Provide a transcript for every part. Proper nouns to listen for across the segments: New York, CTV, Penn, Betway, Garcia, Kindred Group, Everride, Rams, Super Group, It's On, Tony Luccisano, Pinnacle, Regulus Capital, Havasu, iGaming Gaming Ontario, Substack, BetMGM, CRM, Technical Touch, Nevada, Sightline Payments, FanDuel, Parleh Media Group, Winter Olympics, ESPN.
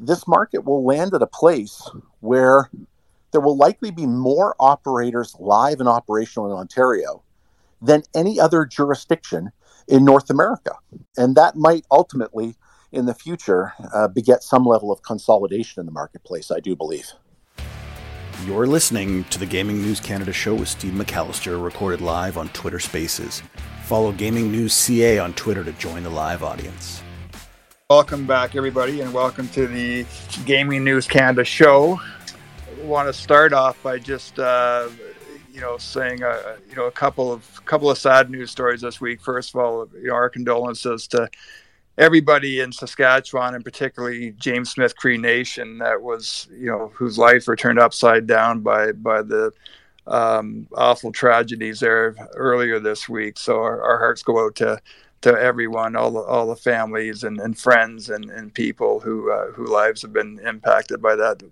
this market will land at a place where there will likely be more operators live and operational in Ontario than any other jurisdiction in North America. And that might ultimately, in the future, beget some level of consolidation in the marketplace, I do believe. You're listening to the Gaming News Canada show with Steve McAllister, recorded live on Twitter Spaces. Follow Gaming News CA on Twitter to join the live audience. Welcome back, everybody, and welcome to the Gaming News Canada show. I want to start off by just, saying, a couple of sad news stories this week. First of all, our condolences to everybody in Saskatchewan, and particularly James Smith Cree Nation, that was, whose lives were turned upside down by the awful tragedies there earlier this week. So our hearts go out to everyone, all the families and friends and people whose lives have been impacted by that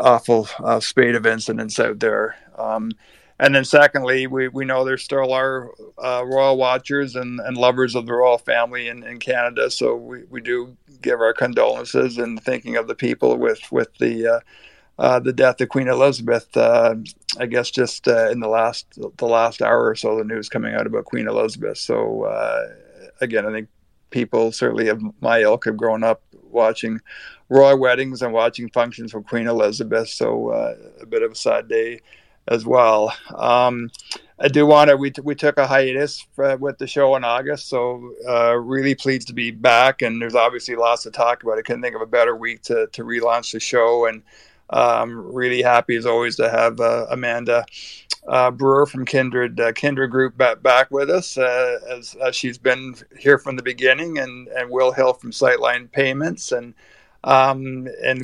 awful spate of incidents out there. And then secondly, we know there still are royal watchers and lovers of the royal family in Canada. So we do give our condolences and thinking of the people with the death of Queen Elizabeth. I guess just in the last hour or so, the news coming out about Queen Elizabeth. So again, I think people certainly of my ilk have grown up watching royal weddings and watching functions from Queen Elizabeth. So a bit of a sad day as well. I do want to. We took a hiatus with the show in August, so really pleased to be back. And there's obviously lots to talk about. I couldn't think of a better week to relaunch the show and. Really happy as always to have Amanda Brewer from Kindred Group back with us as she's been here from the beginning, and Will Hill from Sightline Payments, and of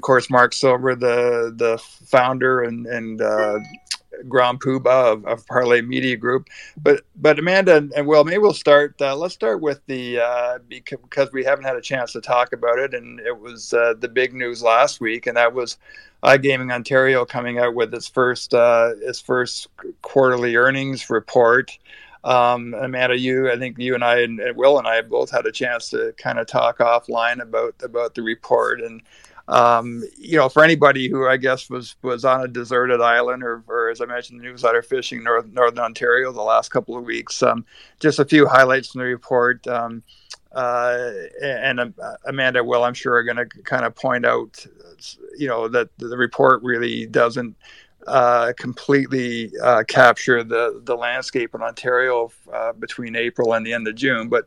course Mark Silver, the founder and Grand Poobah of Parleh Media Group. But Amanda and Will, maybe we'll start. Let's start with because we haven't had a chance to talk about it, and it was the big news last week, and that was iGaming Ontario coming out with its first quarterly earnings report. Amanda, I think you and I and Will and I have both had a chance to kind of talk offline about the report and. For anybody who I guess was on a deserted island or as I mentioned, the newsletter fishing Northern Ontario the last couple of weeks, just a few highlights from the report. And Amanda, Will, I'm sure are going to kind of point out, that the report really doesn't completely capture the landscape in Ontario between April and the end of June. But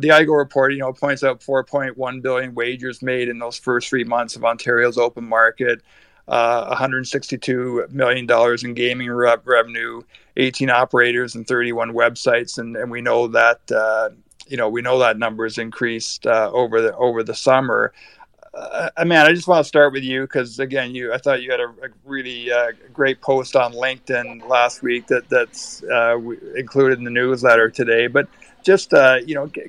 the iGo report, points out 4.1 billion wagers made in those first 3 months of Ontario's open market, $162 million in gaming revenue, 18 operators and 31 websites. And we know that, that number has increased over the summer. Amanda, I just want to start with you because, again, I thought you had a really great post on LinkedIn last week that's included in the newsletter today. But just,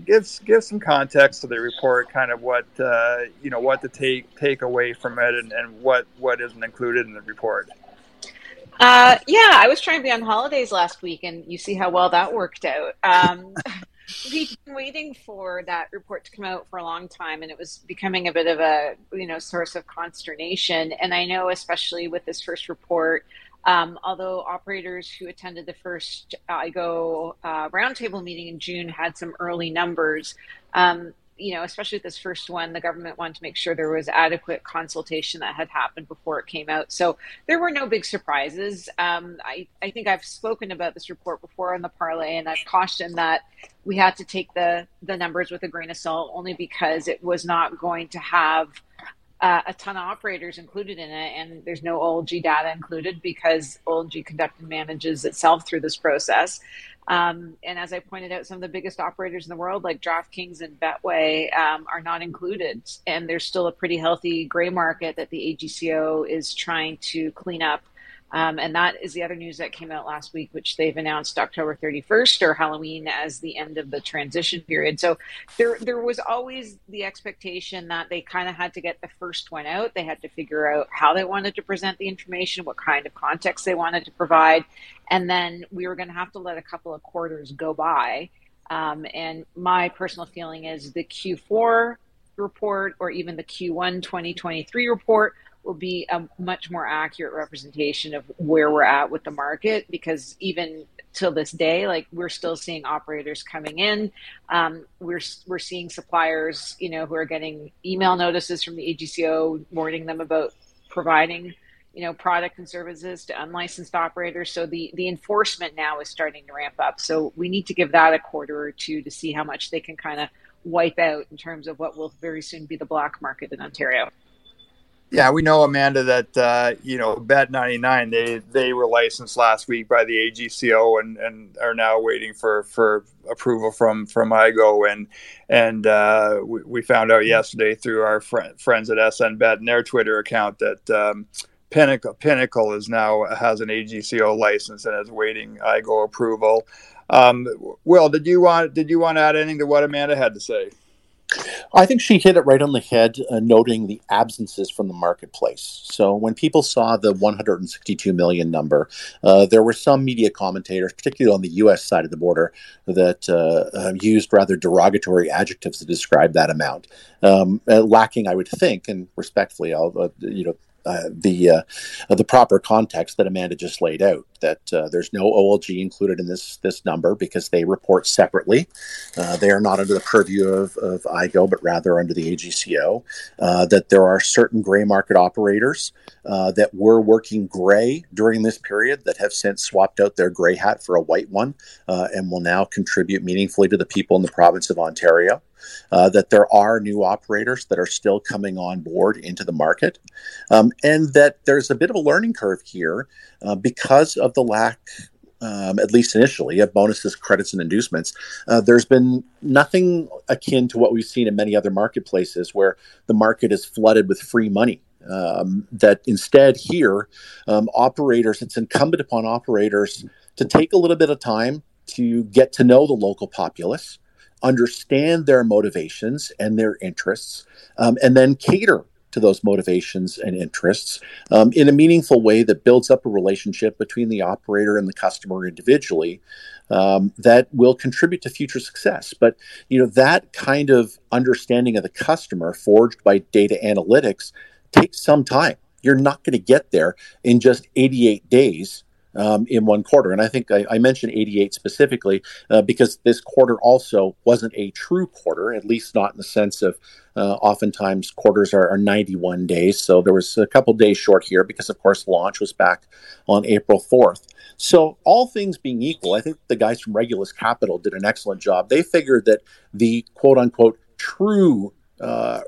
give some context to the report, kind of what, what to take away from it and what isn't included in the report. I was trying to be on holidays last week, and you see how well that worked out. We've been waiting for that report to come out for a long time, and it was becoming a bit of a, source of consternation. And I know, especially with this first report, although operators who attended the first iGo roundtable meeting in June had some early numbers, especially with this first one, the government wanted to make sure there was adequate consultation that had happened before it came out. So there were no big surprises. I think I've spoken about this report before on the Parleh, and I've cautioned that we had to take the numbers with a grain of salt only because it was not going to have a ton of operators included in it. And there's no OLG data included because OLG conducts and manages itself through this process. And as I pointed out, some of the biggest operators in the world, like DraftKings and Betway, are not included. And there's still a pretty healthy gray market that the AGCO is trying to clean up. And that is the other news that came out last week, which they've announced October 31st or Halloween as the end of the transition period. So there was always the expectation that they kind of had to get the first one out. They had to figure out how they wanted to present the information, what kind of context they wanted to provide. And then we were going to have to let a couple of quarters go by. And my personal feeling is the Q4 report or even the Q1 2023 report will be a much more accurate representation of where we're at with the market, because even till this day, like, we're still seeing operators coming in. We're seeing suppliers, you know, who are getting email notices from the AGCO warning them about providing, you know, product and services to unlicensed operators. So the enforcement now is starting to ramp up. So we need to give that a quarter or two to see how much they can kind of wipe out in terms of what will very soon be the black market in Ontario. Yeah, we know, Amanda, that, you know, Bet99, they were licensed last week by the AGCO and are now waiting for approval from iGo. And we found out yesterday through our friends at SN Bet and their Twitter account that Pinnacle is now has an AGCO license and is waiting iGo approval. Will, did you want to add anything to what Amanda had to say? I think she hit it right on the head, noting the absences from the marketplace. So when people saw the 162 million number, there were some media commentators, particularly on the U.S. side of the border, that used rather derogatory adjectives to describe that amount, lacking, I would think, and respectfully, the proper context that Amanda just laid out, that there's no OLG included in this number because they report separately. They are not under the purview of iGo, but rather under the AGCO, that there are certain gray market operators that were working gray during this period that have since swapped out their gray hat for a white one and will now contribute meaningfully to the people in the province of Ontario. That there are new operators that are still coming on board into the market, and that there's a bit of a learning curve here because of the lack, at least initially, of bonuses, credits, and inducements. There's been nothing akin to what we've seen in many other marketplaces where the market is flooded with free money. That instead here, operators, it's incumbent upon operators to take a little bit of time to get to know the local populace, understand their motivations and their interests, and then cater to those motivations and interests in a meaningful way that builds up a relationship between the operator and the customer individually that will contribute to future success. But, you know, that kind of understanding of the customer forged by data analytics takes some time. You're not going to get there in just 88 days. In one quarter. And I think I mentioned 88 specifically because this quarter also wasn't a true quarter, at least not in the sense of oftentimes quarters are 91 days. So there was a couple days short here because, of course, launch was back on April 4th. So all things being equal, I think the guys from Regulus Capital did an excellent job. They figured that the quote-unquote true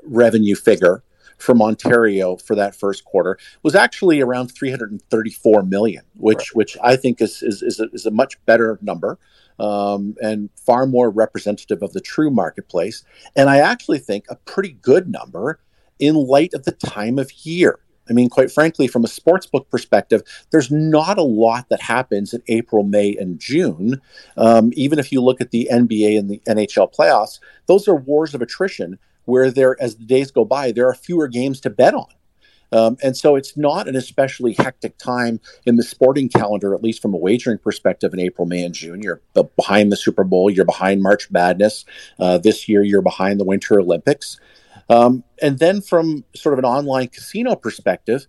revenue figure from Ontario for that first quarter was actually around 334 million, which I think is a much better number and far more representative of the true marketplace. And I actually think a pretty good number in light of the time of year. I mean, quite frankly, from a sportsbook perspective, there's not a lot that happens in April, May, and June. Even if you look at the NBA and the NHL playoffs, those are wars of attrition, where there, as the days go by, there are fewer games to bet on. And so it's not an especially hectic time in the sporting calendar, at least from a wagering perspective in April, May, and June. You're behind the Super Bowl. You're behind March Madness. This year, you're behind the Winter Olympics. And then from sort of an online casino perspective,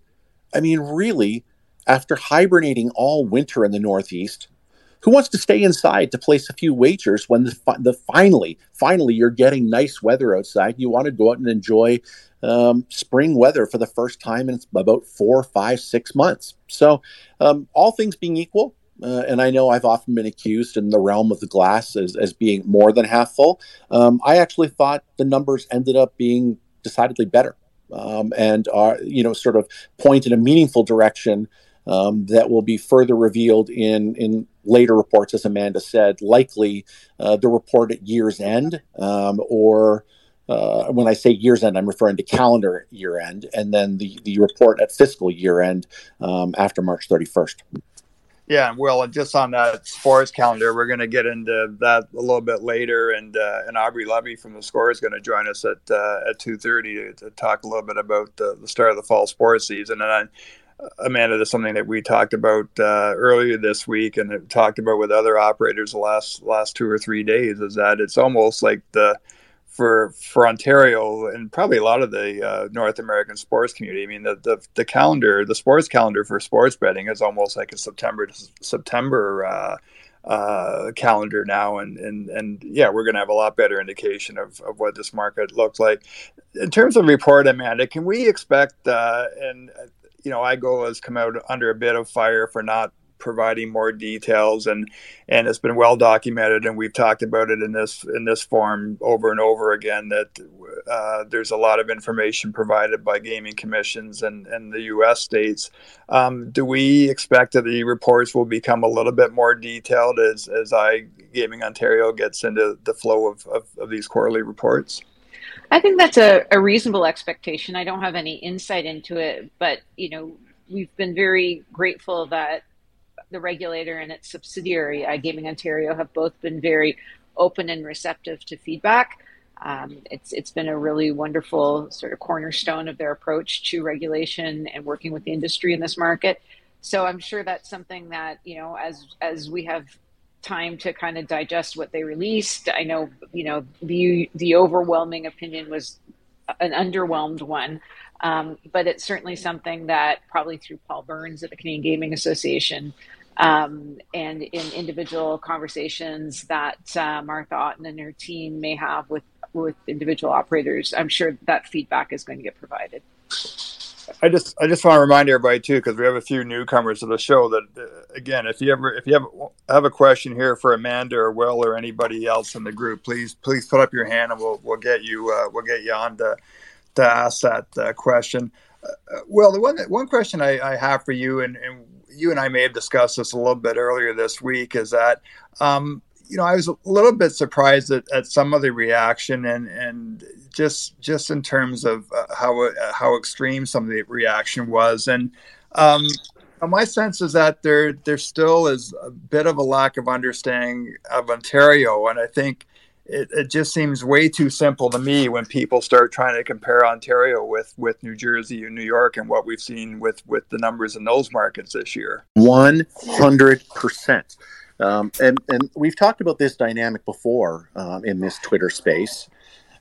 I mean, really, after hibernating all winter in the Northeast, who wants to stay inside to place a few wagers when finally you're getting nice weather outside? You want to go out and enjoy spring weather for the first time in about 4, 5, 6 months. So all things being equal, and I know I've often been accused in the realm of the glass as being more than half full, I actually thought the numbers ended up being decidedly better and are, you know, sort of point in a meaningful direction that will be further revealed in later reports, as Amanda said, likely the report at year's end, or when I say year's end, I'm referring to calendar year end, and then the report at fiscal year end after March 31st. Yeah, and Will, just on that sports calendar, we're going to get into that a little bit later, and Aubrey Levy from The Score is going to join us at 2:30 to talk a little bit about the start of the fall sports season, and Amanda, that's something that we talked about earlier this week and have talked about with other operators the last 2 or 3 days, is that it's almost like the for Ontario and probably a lot of the North American sports community. I mean, the calendar, the sports calendar for sports betting is almost like a September calendar now, and yeah, we're going to have a lot better indication of what this market looks like. In terms of report, Amanda, can we expect and you know, iGo has come out under a bit of fire for not providing more details, and it's been well documented, and we've talked about it in this forum over and over again, that there's a lot of information provided by gaming commissions and the U.S. states. Do we expect that the reports will become a little bit more detailed as iGaming Ontario gets into the flow of these quarterly reports? I think that's a reasonable expectation. I don't have any insight into it, but you know, we've been very grateful that the regulator and its subsidiary, iGaming Ontario, have both been very open and receptive to feedback. It's been a really wonderful sort of cornerstone of their approach to regulation and working with the industry in this market. So I'm sure that's something that, you know, as we have time to kind of digest what they released. I know, you know, the overwhelming opinion was an underwhelmed one. But it's certainly something that probably through Paul Burns at the Canadian Gaming Association and in individual conversations that Martha Otten and her team may have with individual operators, I'm sure that feedback is going to get provided. I just want to remind everybody too, because we have a few newcomers to the show, that again, if you have a question here for Amanda or Will or anybody else in the group, please put up your hand and we'll get you on to ask that question. Will, the one question I have for you, and you and I may have discussed this a little bit earlier this week, is that you know, I was a little bit surprised at some of the reaction, and just in terms of how extreme some of the reaction was. And my sense is that there still is a bit of a lack of understanding of Ontario, and I think it just seems way too simple to me when people start trying to compare Ontario with New Jersey and New York and what we've seen with the numbers in those markets this year. 100%. And we've talked about this dynamic before in this Twitter space.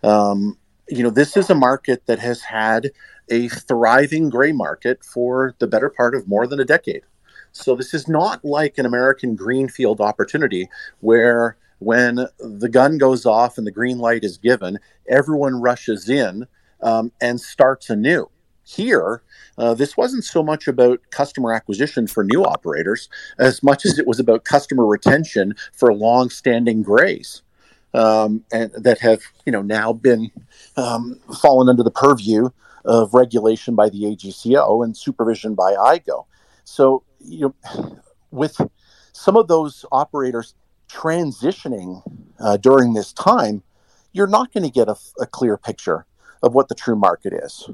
You know, this is a market that has had a thriving gray market for the better part of more than a decade. So this is not like an American greenfield opportunity where when the gun goes off and the green light is given, everyone rushes in and starts anew. Here, this wasn't so much about customer acquisition for new operators as much as it was about customer retention for long-standing grays and that have, you know, now been fallen under the purview of regulation by the AGCO and supervision by iGo. So, you know, with some of those operators transitioning during this time, you're not going to get a clear picture of what the true market is.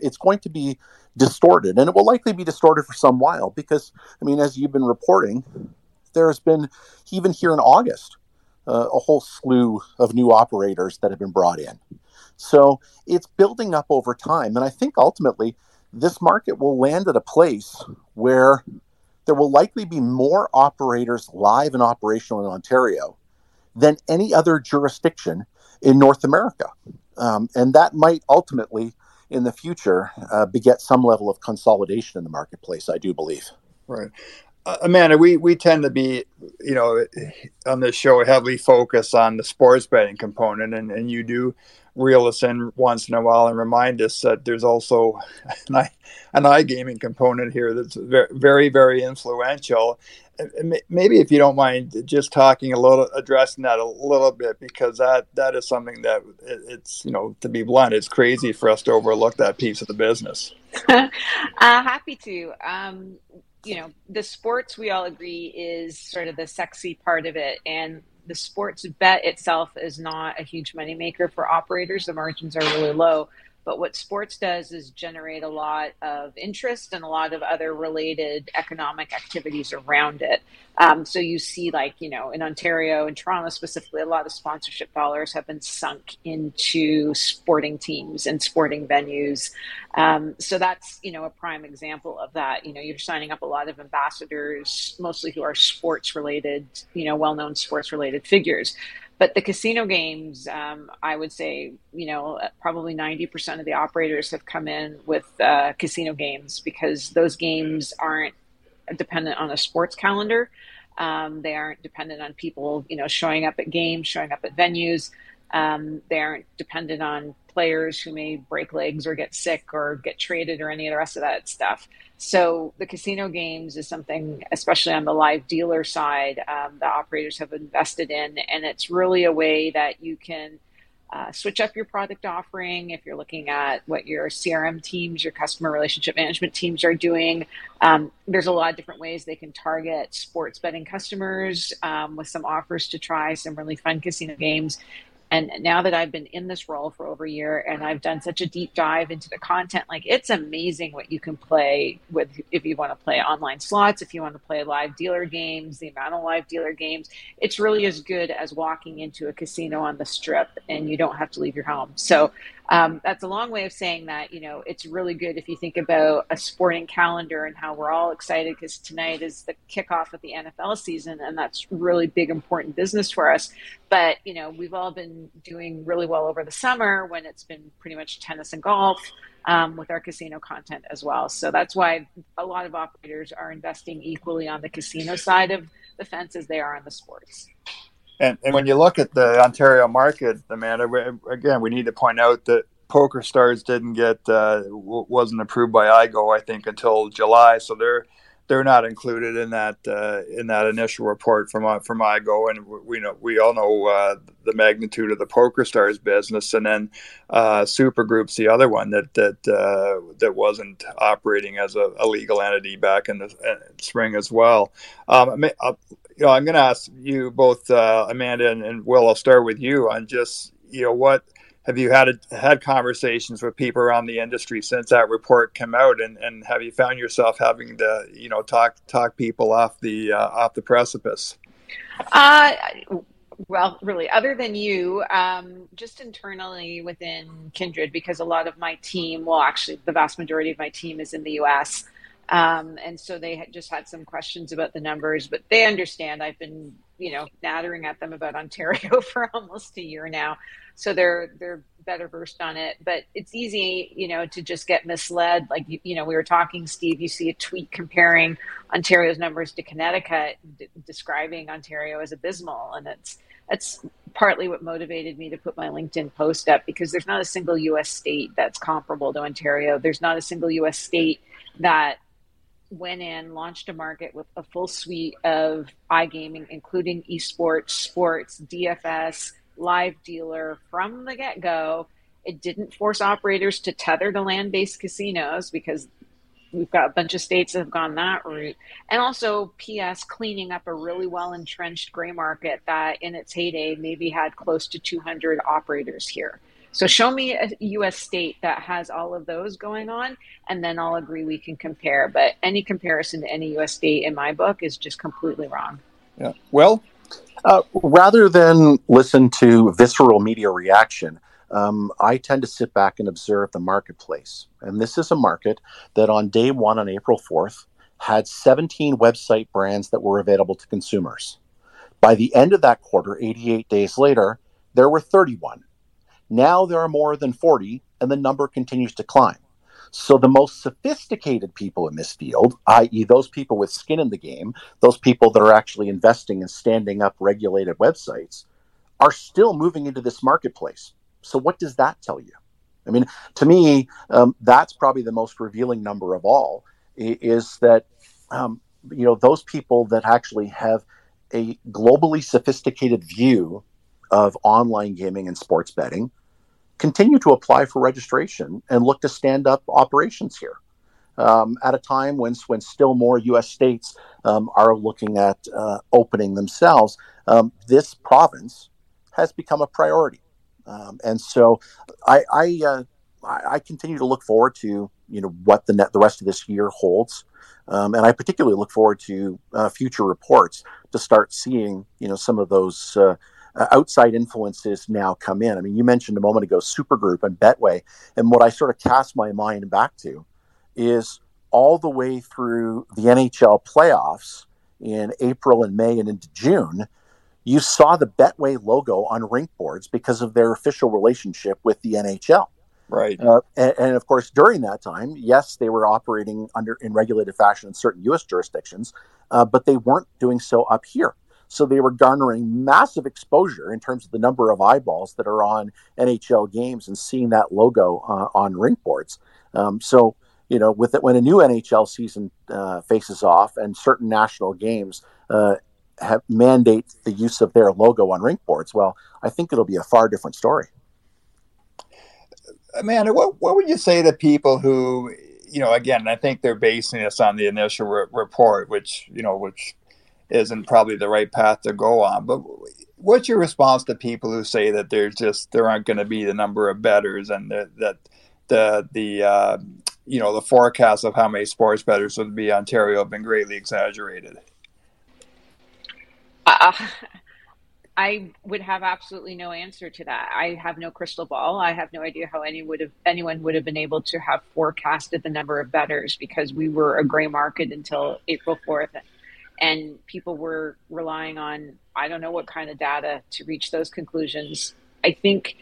It's going to be distorted, and it will likely be distorted for some while because, I mean, as you've been reporting, there has been, even here in August, a whole slew of new operators that have been brought in. So it's building up over time, and I think ultimately this market will land at a place where there will likely be more operators live and operational in Ontario than any other jurisdiction in North America, and that might ultimately in the future beget some level of consolidation in the marketplace, I do believe. Right. Amanda, we tend to be, you know, on this show heavily focused on the sports betting component, and you do reel us in once in a while and remind us that there's also an iGaming component here that's very, very influential. Maybe if you don't mind just addressing that a little bit, because that is something that it's, you know, to be blunt, it's crazy for us to overlook that piece of the business. Happy to. You know, the sports, we all agree, is sort of the sexy part of it. And the sports bet itself is not a huge moneymaker for operators. The margins are really low. But what sports does is generate a lot of interest and a lot of other related economic activities around it. So you see, like, you know, in Ontario and Toronto specifically, a lot of sponsorship dollars have been sunk into sporting teams and sporting venues. So that's, you know, a prime example of that. You know, you're signing up a lot of ambassadors, mostly who are sports related, you know, well-known sports related figures. But the casino games, I would say, you know, probably 90% of the operators have come in with casino games because those games aren't dependent on a sports calendar. They aren't dependent on people, you know, showing up at games, showing up at venues. They aren't dependent on players who may break legs or get sick or get traded or any of the rest of that stuff. So the casino games is something, especially on the live dealer side, the operators have invested in. And it's really a way that you can switch up your product offering. If you're looking at what your CRM teams, your customer relationship management teams are doing, there's a lot of different ways they can target sports betting customers with some offers to try some really fun casino games. And now that I've been in this role for over a year and I've done such a deep dive into the content, like it's amazing what you can play with if you want to play online slots, if you want to play live dealer games, the amount of live dealer games. It's really as good as walking into a casino on the strip and you don't have to leave your home. So that's a long way of saying that, you know, it's really good if you think about a sporting calendar and how we're all excited because tonight is the kickoff of the NFL season. And that's really big, important business for us. But, you know, we've all been doing really well over the summer when it's been pretty much tennis and golf with our casino content as well. So that's why a lot of operators are investing equally on the casino side of the fence as they are on the sports. And when you look at the Ontario market, Amanda, we need to point out that PokerStars didn't get wasn't approved by iGO, I think, until July. So they're not included in that initial report from iGO, and we all know the magnitude of the PokerStars business, and then Supergroup's the other one that wasn't operating as a legal entity back in the spring as well. I'm going to ask you both, Amanda and Will. I'll start with you on just what. Have you had conversations with people around the industry since that report came out, and have you found yourself having to talk people off the precipice? Well, really, other than you, just internally within Kindred, because a lot of my team, well, actually, the vast majority of my team is in the U.S. And so they had just had some questions about the numbers, but they understand I've been, nattering at them about Ontario for almost a year now. So they're better versed on it, but it's easy, to just get misled. Like, we were talking, Steve, you see a tweet comparing Ontario's numbers to Connecticut, describing Ontario as abysmal. And that's partly what motivated me to put my LinkedIn post up, because there's not a single U.S. state that's comparable to Ontario. There's not a single U.S. state that went in, launched a market with a full suite of iGaming, including esports, sports, DFS, live dealer from the get-go. It didn't force operators to tether to land-based casinos, because we've got a bunch of states that have gone that route. And also, PS, cleaning up a really well-entrenched gray market that in its heyday maybe had close to 200 operators here. So show me a U.S. state that has all of those going on, and then I'll agree we can compare. But any comparison to any U.S. state in my book is just completely wrong. Yeah. Well, rather than listen to visceral media reaction, I tend to sit back and observe the marketplace. And this is a market that on day one, on April 4th, had 17 website brands that were available to consumers. By the end of that quarter, 88 days later, there were 31. Now there are more than 40, and the number continues to climb. So the most sophisticated people in this field, i.e. those people with skin in the game, those people that are actually investing in standing up regulated websites, are still moving into this marketplace. So what does that tell you? I mean, to me, that's probably the most revealing number of all, is that, those people that actually have a globally sophisticated view of online gaming and sports betting continue to apply for registration and look to stand up operations here at a time when still more U.S. states are looking at opening themselves. This province has become a priority. And so I continue to look forward to what the rest of this year holds. And I particularly look forward to future reports to start seeing some of those outside influences now come in. I mean, you mentioned a moment ago Supergroup and Betway, and what I sort of cast my mind back to is all the way through the NHL playoffs in April and May and into June, You saw the Betway logo on rink boards because of their official relationship with the NHL. Right. And of course, during that time, yes, they were operating in regulated fashion in certain U.S. jurisdictions, but they weren't doing so up here. So they were garnering massive exposure in terms of the number of eyeballs that are on NHL games and seeing that logo on rink boards. So, you know, with it, when a new NHL season faces off and certain national games mandate the use of their logo on rink boards, well, I think it'll be a far different story. Amanda, what would you say to people who, you know, again, I think they're basing this on the initial report, which isn't probably the right path to go on. But what's your response to people who say that there aren't going to be the number of bettors and the forecast of how many sports bettors would be in Ontario have been greatly exaggerated? I would have absolutely no answer to that. I have no crystal ball. I have no idea how anyone would have been able to have forecasted the number of bettors, because we were a gray market until April 4th. And people were relying on, I don't know what kind of data to reach those conclusions. I think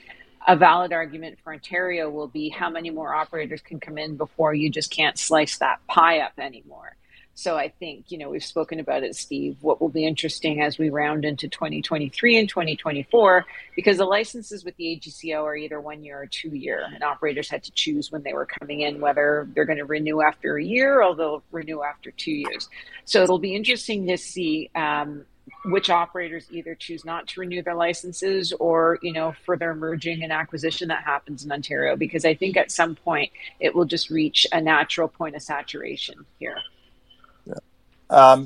a valid argument for Ontario will be how many more operators can come in before you just can't slice that pie up anymore. So I think, you know, we've spoken about it, Steve, what will be interesting as we round into 2023 and 2024, because the licenses with the AGCO are either 1 year or 2 year, and operators had to choose when they were coming in, whether they're going to renew after a year or they'll renew after 2 years. So it'll be interesting to see which operators either choose not to renew their licenses or, you know, further merging and acquisition that happens in Ontario, because I think at some point it will just reach a natural point of saturation here. I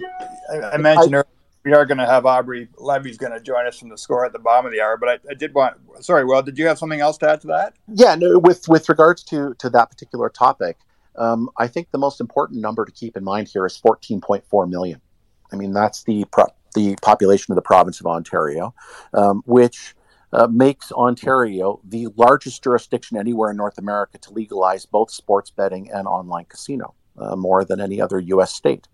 mentioned earlier, we are going to have Aubrey Levy's going to join us from The Score at the bottom of the hour, but I did want, sorry, Will, did you have something else to add to that? Yeah, no, with regards to that particular topic, I think the most important number to keep in mind here is 14.4 million. I mean, that's the population of the province of Ontario, which makes Ontario the largest jurisdiction anywhere in North America to legalize both sports betting and online casino, more than any other U.S. state.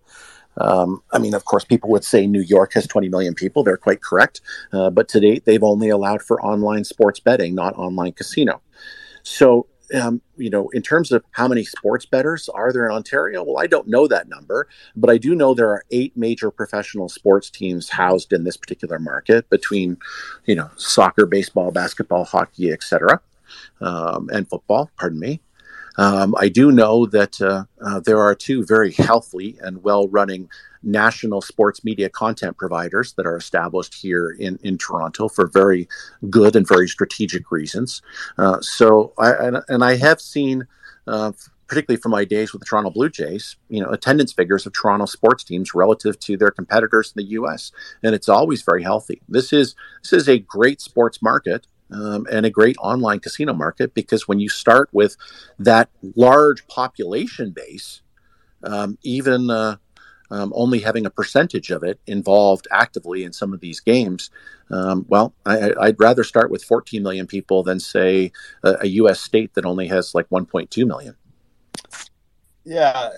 I mean, of course, people would say New York has 20 million people. They're quite correct. But to date, they've only allowed for online sports betting, not online casino. So, you know, in terms of how many sports bettors are there in Ontario, well, I don't know that number, but I do know there are 8 major professional sports teams housed in this particular market between, you know, soccer, baseball, basketball, hockey, etc., and football, pardon me. I do know that there are 2 very healthy and well-running national sports media content providers that are established here in Toronto for very good and very strategic reasons. So I have seen, particularly from my days with the Toronto Blue Jays, you know, attendance figures of Toronto sports teams relative to their competitors in the U.S., and it's always very healthy. This is a great sports market. And a great online casino market, because when you start with that large population base, only having a percentage of it involved actively in some of these games, I'd rather start with 14 million people than, say, a U.S. state that only has like 1.2 million. Yeah,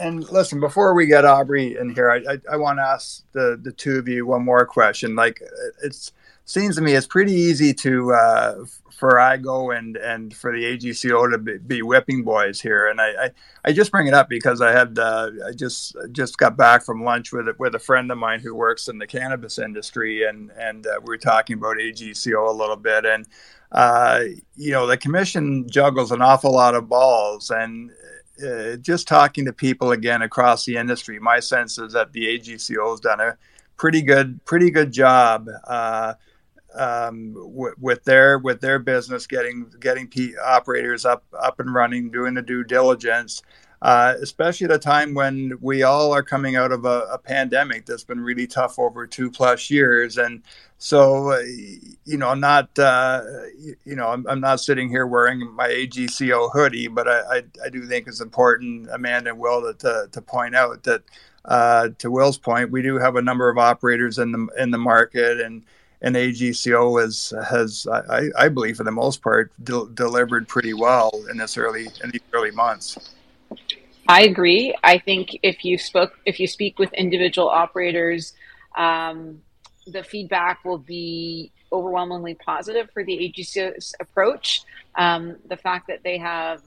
and listen, before we get Aubrey in here, I want to ask the two of you one more question. Like, it's seems to me it's pretty easy to for iGO and for the AGCO to be whipping boys here, and I just bring it up because I had I just got back from lunch with a friend of mine who works in the cannabis industry, and we were talking about AGCO a little bit, and you know, the commission juggles an awful lot of balls, and just talking to people again across the industry, my sense is that the AGCO has done a pretty good job with their business, getting operators up and running, doing the due diligence, especially at a time when we all are coming out of a pandemic that's been really tough over 2+ years. And so, you know, I'm not sitting here wearing my AGCO hoodie, but I do think it's important, Amanda and Will, to point out that, to Will's point, we do have a number of operators in the market, and AGCO has, I believe, for the most part, delivered pretty well in these early months. I agree. I think if you speak with individual operators, the feedback will be overwhelmingly positive for the AGCO's approach. The fact that they have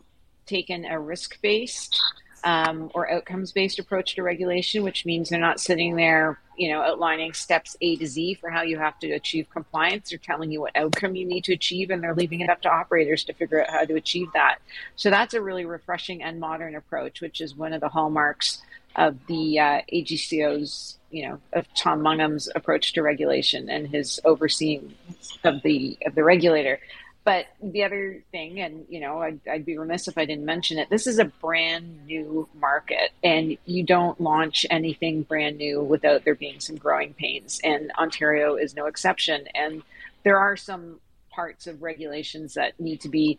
taken a risk-based or outcomes-based approach to regulation, which means they're not sitting there, you know, outlining steps A to Z for how you have to achieve compliance. They're telling you what outcome you need to achieve, and they're leaving it up to operators to figure out how to achieve that. So that's a really refreshing and modern approach, which is one of the hallmarks of the AGCO's, you know, of Tom Mungham's approach to regulation and his overseeing of the regulator. But the other thing, and, you know, I'd be remiss if I didn't mention it, this is a brand new market, and you don't launch anything brand new without there being some growing pains. And Ontario is no exception. And there are some parts of regulations that need to be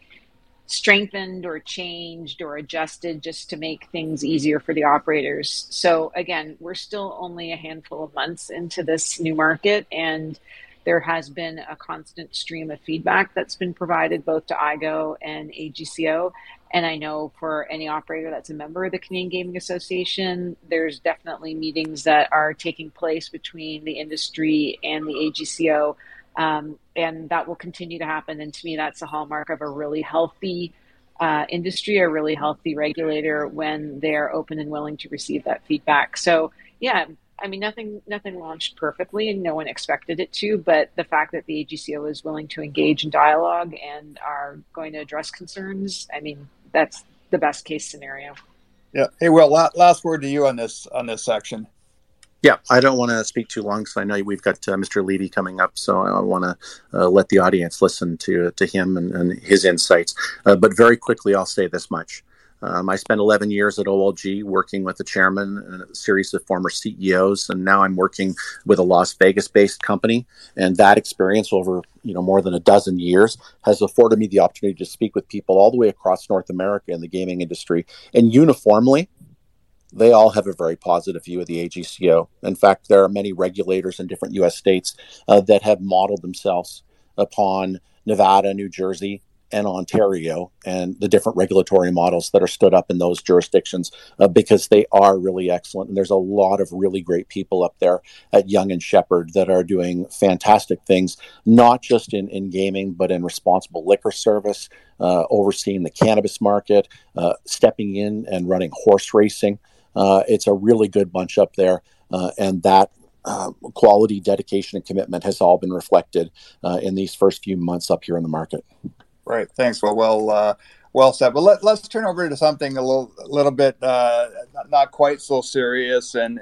strengthened or changed or adjusted just to make things easier for the operators. So again, we're still only a handful of months into this new market, and there has been a constant stream of feedback that's been provided both to iGO and AGCO. And I know for any operator that's a member of the Canadian Gaming Association, there's definitely meetings that are taking place between the industry and the AGCO. And that will continue to happen. And to me, that's a hallmark of a really healthy industry, a really healthy regulator, when they're open and willing to receive that feedback. So, yeah, I mean, nothing launched perfectly, and no one expected it to. But the fact that the AGCO is willing to engage in dialogue and are going to address concerns, I mean, that's the best case scenario. Yeah. Hey, Will, last word to you on this section. Yeah, I don't want to speak too long, so I know we've got Mr. Levy coming up, so I want to let the audience listen to him and his insights. But very quickly, I'll say this much. I spent 11 years at OLG working with the chairman and a series of former CEOs, and now I'm working with a Las Vegas-based company. And that experience over, you know, more than a dozen years has afforded me the opportunity to speak with people all the way across North America in the gaming industry. And uniformly, they all have a very positive view of the AGCO. In fact, there are many regulators in different U.S. states that have modeled themselves upon Nevada, New Jersey, and Ontario, and the different regulatory models that are stood up in those jurisdictions, because they are really excellent. And there's a lot of really great people up there at Young and Shepherd that are doing fantastic things, not just in gaming, but in responsible liquor service, overseeing the cannabis market, stepping in and running horse racing. It's a really good bunch up there, and that quality, dedication, and commitment has all been reflected in these first few months up here in the market. Right. Thanks. Well said. But let's turn over to something a little bit not quite so serious. And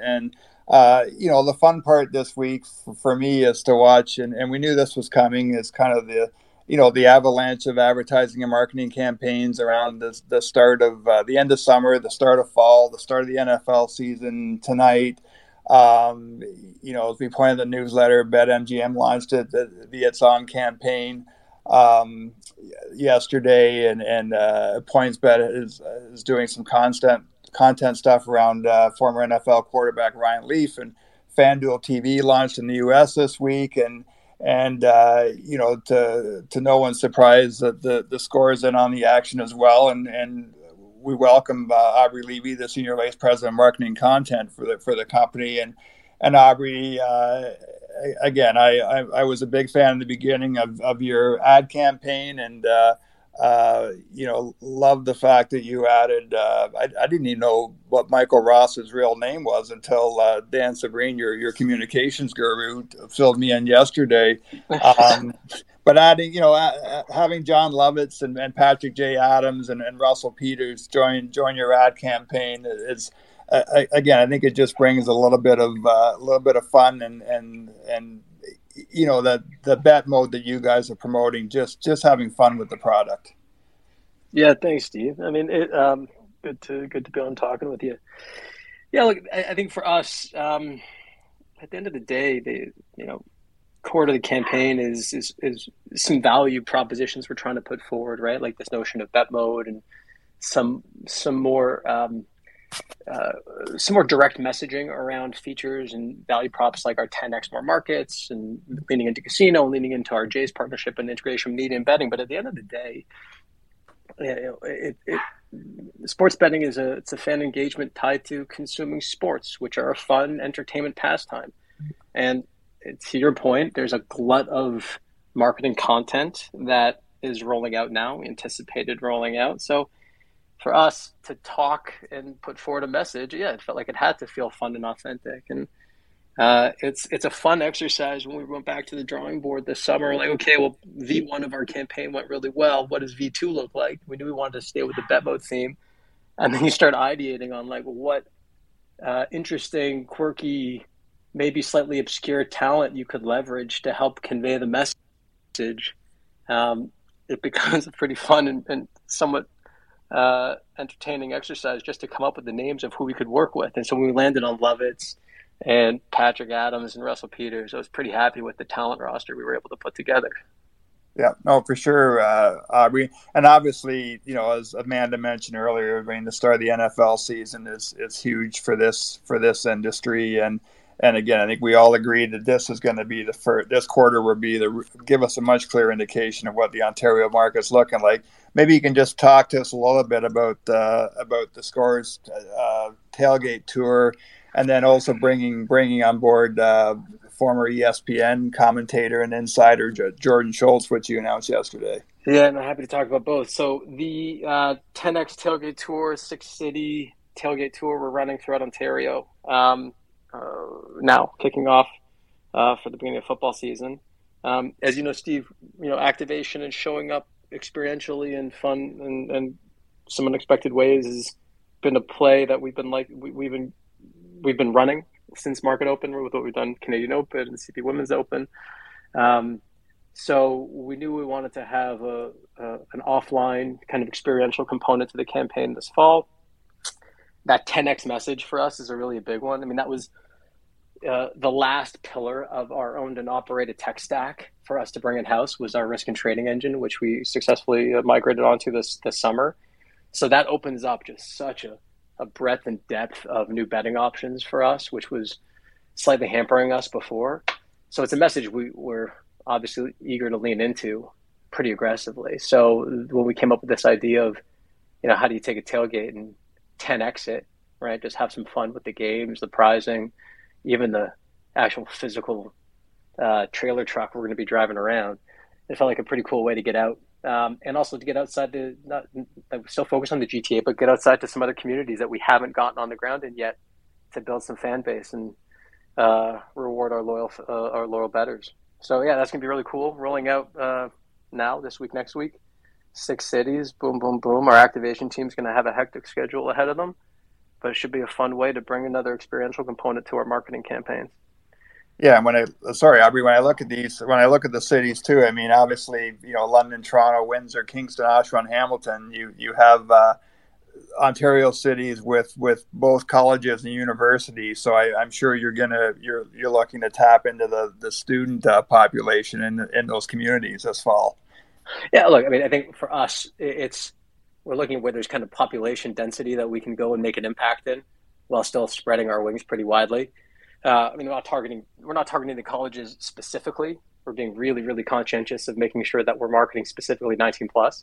you know, the fun part this week for me is to watch, and we knew this was coming, is kind of the, you know, the avalanche of advertising and marketing campaigns around the start of the end of summer, the start of fall, the start of the NFL season tonight. You know, as we pointed in the newsletter, BetMGM launched it, the It's On campaign yesterday, and PointsBet is doing some content stuff around former NFL quarterback Ryan Leaf, and FanDuel TV launched in the U.S. this week, and you know, to no one's surprise, that the Score is in on the action as well, and we welcome Aubrey Levy, the Senior Vice President of Marketing Content for the company, and Aubrey, again, I was a big fan in the beginning of your ad campaign, and you know, love the fact that you added I didn't even know what Michael Ross's real name was until Dan Sabrine, your communications guru, filled me in yesterday. But adding, you know, having John Lovitz and Patrick J. Adams and Russell Peters join your ad campaign is, again, I think it just brings a little bit of fun and you know, the bet mode that you guys are promoting, just having fun with the product. Yeah, thanks, Steve. I mean, it good to be on talking with you. Yeah, look, I think for us, at the end of the day, the, you know, core to the campaign is some value propositions we're trying to put forward, right? Like this notion of bet mode and some more direct messaging around features and value props like our 10x more markets, and leaning into casino, leaning into our Jays partnership and integration media and betting. But at the end of the day, you know, sports betting is it's a fan engagement tied to consuming sports, which are a fun entertainment pastime. And to your point, there's a glut of marketing content that is rolling out now, anticipated rolling out. So for us to talk and put forward a message, yeah, it felt like it had to feel fun and authentic. And it's a fun exercise when we went back to the drawing board this summer, like, okay, well, V1 of our campaign went really well. What does V2 look like? We knew we wanted to stay with the bet mode theme. And then you start ideating on like what interesting, quirky, maybe slightly obscure talent you could leverage to help convey the message. It becomes a pretty fun and somewhat entertaining exercise just to come up with the names of who we could work with. And so when we landed on Lovitz and Patrick Adams and Russell Peters, I was pretty happy with the talent roster we were able to put together. Yeah, no, for sure, Aubrey. And obviously, you know, as Amanda mentioned earlier, I mean, the start of the NFL season is huge for this industry. And again, I think we all agree that this is going to be give us a much clearer indication of what the Ontario market's looking like. Maybe you can just talk to us a little bit about the Score's tailgate tour, and then also bringing on board former ESPN commentator and insider Jordan Schultz, which you announced yesterday. Yeah, and I'm happy to talk about both. So the 10X tailgate tour, 6-city tailgate tour we're running throughout Ontario. Now kicking off for the beginning of football season. As you know, Steve, you know, activation and showing up experientially and fun and some unexpected ways has been a play that we've been running since Market Open with what we've done Canadian Open and CP Women's Open. So we knew we wanted to have an offline kind of experiential component to the campaign this fall. That 10X message for us is a really big one. I mean, that was the last pillar of our owned and operated tech stack for us to bring in-house was our risk and trading engine, which we successfully migrated onto this summer. So that opens up just such a breadth and depth of new betting options for us, which was slightly hampering us before. So it's a message we're obviously eager to lean into pretty aggressively. So when we came up with this idea of, you know, how do you take a tailgate and 10X it, right? Just have some fun with the games, the prizing, even the actual physical trailer truck we're going to be driving around. It felt like a pretty cool way to get out. And also to get outside still focus on the GTA, but get outside to some other communities that we haven't gotten on the ground in yet to build some fan base and reward our loyal bettors. So yeah, that's going to be really cool. Rolling out now, this week, next week. 6 cities, boom, boom, boom. Our activation team's going to have a hectic schedule ahead of them, but it should be a fun way to bring another experiential component to our marketing campaigns. Yeah, and when I look at the cities too, I mean, obviously, you know, London, Toronto, Windsor, Kingston, Oshawa, Hamilton, you have Ontario cities with both colleges and universities. So I'm sure you're looking to tap into the student population in those communities this fall. Yeah, look, I mean, I think for us, we're looking where there's kind of population density that we can go and make an impact in while still spreading our wings pretty widely. I mean, we're not targeting the colleges specifically. We're being really, really conscientious of making sure that we're marketing specifically 19+.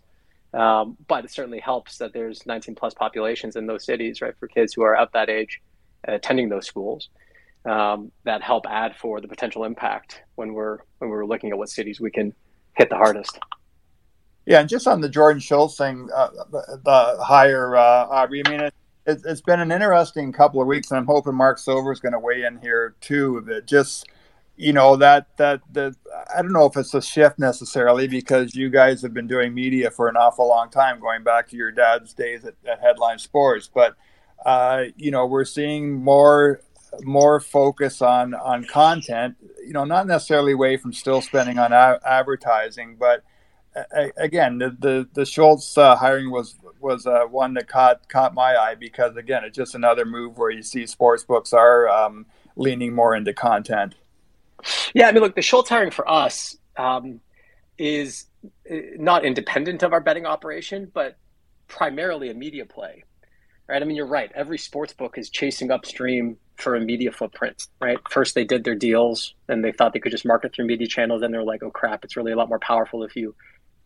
But it certainly helps that there's 19+ populations in those cities, right, for kids who are of that age attending those schools that help add for the potential impact when we're looking at what cities we can hit the hardest. Yeah, and just on the Jordan Schultz thing, the hire, Aubrey, I mean, it's been an interesting couple of weeks, and I'm hoping Mark Silver is going to weigh in here too. That just, you know, that I don't know if it's a shift necessarily because you guys have been doing media for an awful long time, going back to your dad's days at Headline Sports. But you know, we're seeing more focus on content. You know, not necessarily away from still spending on advertising, but again, the Schultz hiring was one that caught my eye because, again, it's just another move where you see sports books are leaning more into content. Yeah, I mean, look, the Schultz hiring for us is not independent of our betting operation, but primarily a media play, right? I mean, you're right. Every sports book is chasing upstream for a media footprint, right? First, they did their deals, and they thought they could just market through media channels, and they're like, oh, crap, it's really a lot more powerful if you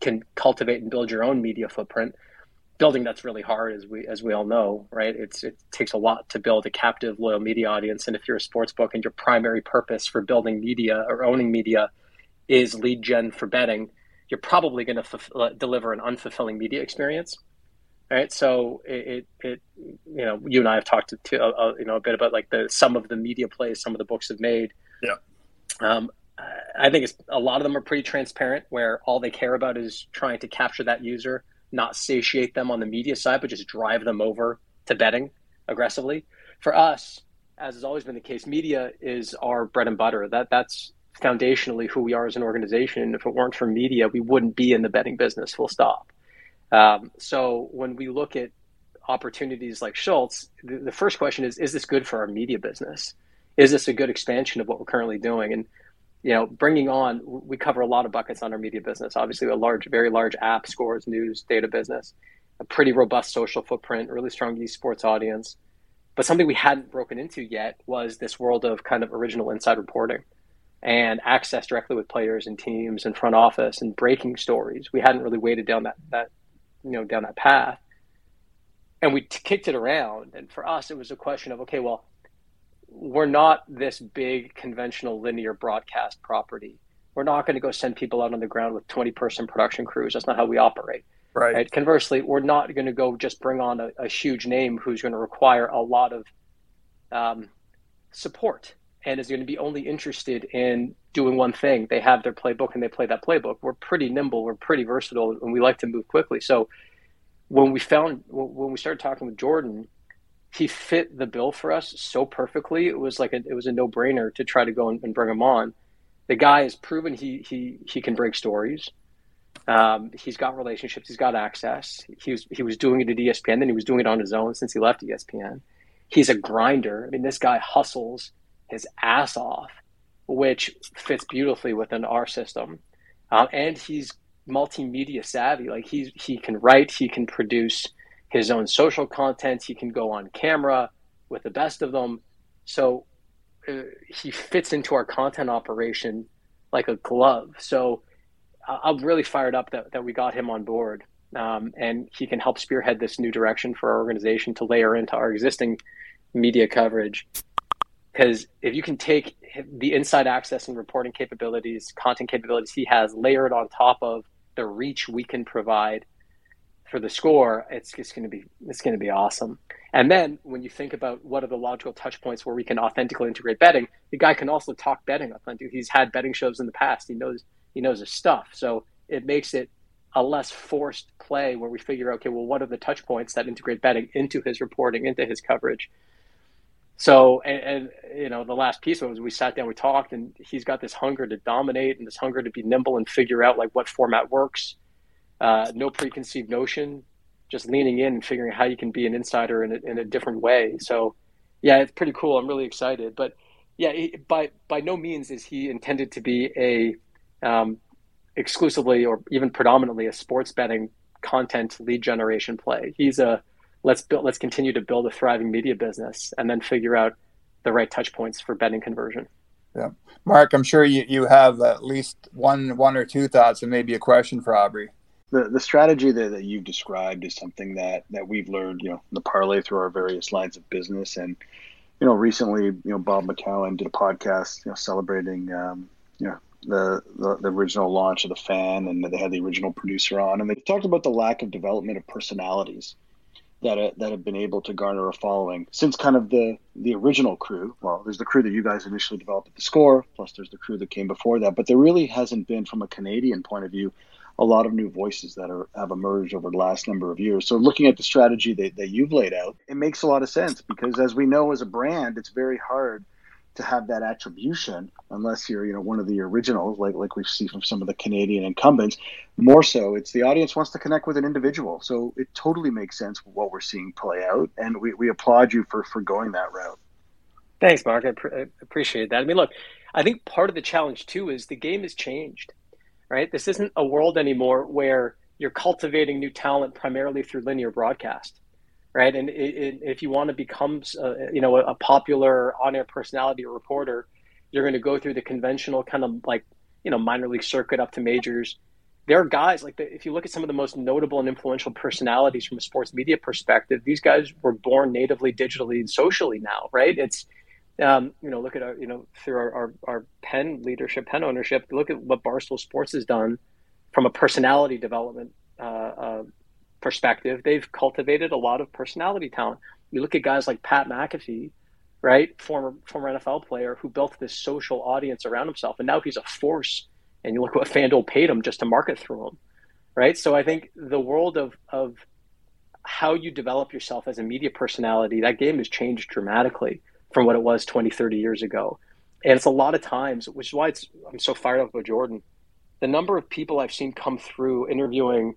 can cultivate and build your own media footprint. building that's really hard, as we all know, right? It takes a lot to build a captive loyal media audience. And if you're a sports book and your primary purpose for building media or owning media is lead gen for betting, you're probably going to deliver an unfulfilling media experience, right? So you and I have talked a bit about like some of the media plays some of the books have made. Yeah. I think a lot of them are pretty transparent, where all they care about is trying to capture that user, not satiate them on the media side, but just drive them over to betting aggressively. For us, as has always been the case, media is our bread and butter. That's foundationally who we are as an organization. If it weren't for media, we wouldn't be in the betting business, full stop. So when we look at opportunities like Schultz, the first question is this good for our media business? Is this a good expansion of what we're currently doing? And we cover a lot of buckets on our media business. Obviously, a very large app, scores, news, data business, a pretty robust social footprint, a really strong esports audience. But something we hadn't broken into yet was this world of kind of original inside reporting and access directly with players and teams and front office and breaking stories. We hadn't really waded down that path. And we kicked it around. And for us, it was a question of, okay, well, we're not this big conventional linear broadcast property. We're not going to go send people out on the ground with 20-person production crews. That's not how we operate. Right. Conversely, we're not going to go just bring on a huge name who's going to require a lot of support and is going to be only interested in doing one thing. They have their playbook and they play that playbook. We're pretty nimble. We're pretty versatile, and we like to move quickly. So when we started talking with Jordan, he fit the bill for us so perfectly. It was a no-brainer to try to go and bring him on. The guy has proven he can break stories. He's got relationships. He's got access. He was doing it at ESPN, then he was doing it on his own since he left ESPN. He's a grinder. I mean, this guy hustles his ass off, which fits beautifully within our system. And he's multimedia savvy. Like he can write. He can produce his own social content. He can go on camera with the best of them. So he fits into our content operation like a glove. So I'm really fired up that we got him on board, and he can help spearhead this new direction for our organization to layer into our existing media coverage. Because if you can take the inside access and reporting capabilities, content capabilities he has, layered on top of the reach we can provide for the score, it's going to be awesome. And then when you think about what are the logical touch points where we can authentically integrate betting, the guy can also talk betting. He's had betting shows in the past. He knows his stuff. So it makes it a less forced play where we figure, okay, well, what are the touch points that integrate betting into his reporting, into his coverage? So, and the last piece was we sat down, we talked, and he's got this hunger to dominate and this hunger to be nimble and figure out like what format works. No preconceived notion, just leaning in and figuring how you can be an insider in a different way. So, yeah, it's pretty cool. I'm really excited. But, yeah, by no means is he intended to be a exclusively or even predominantly a sports betting content lead generation play. He's a let's continue to build a thriving media business and then figure out the right touch points for betting conversion. Yeah, Mark, I'm sure you have at least one or two thoughts and maybe a question for Aubrey. The strategy that you've described is something that we've learned, the parlay through our various lines of business. And, recently, Bob McCowan did a podcast, celebrating, the original launch of the Fan, and they had the original producer on, and they talked about the lack of development of personalities that have been able to garner a following since kind of the original crew. Well, there's the crew that you guys initially developed at The Score, plus there's the crew that came before that, but there really hasn't been, from a Canadian point of view, a lot of new voices that have emerged over the last number of years. So looking at the strategy that you've laid out, it makes a lot of sense, because as we know, as a brand, it's very hard to have that attribution unless you're, one of the originals, like we see from some of the Canadian incumbents. More so, it's the audience wants to connect with an individual. So it totally makes sense what we're seeing play out, and we applaud you for going that route. Thanks, Mark. I appreciate that. I mean, look, I think part of the challenge too is the game has changed. Right? This isn't a world anymore where you're cultivating new talent primarily through linear broadcast, right? And if you want to become, a popular on-air personality or reporter, you're going to go through the conventional kind of minor league circuit up to majors. there are guys like if you look at some of the most notable and influential personalities from a sports media perspective, these guys were born natively, digitally, and socially now, right? It's, look at our, through our Penn leadership, Penn ownership, look at what Barstool Sports has done from a personality development perspective. They've cultivated a lot of personality talent. You look at guys like Pat McAfee, right? Former NFL player who built this social audience around himself. And now he's a force. And you look what FanDuel paid him just to market through him, right? So I think the world of how you develop yourself as a media personality, that game has changed dramatically from what it was 20, 30 years ago. And it's a lot of times, which is why I'm so fired up about Jordan. The number of people I've seen come through interviewing,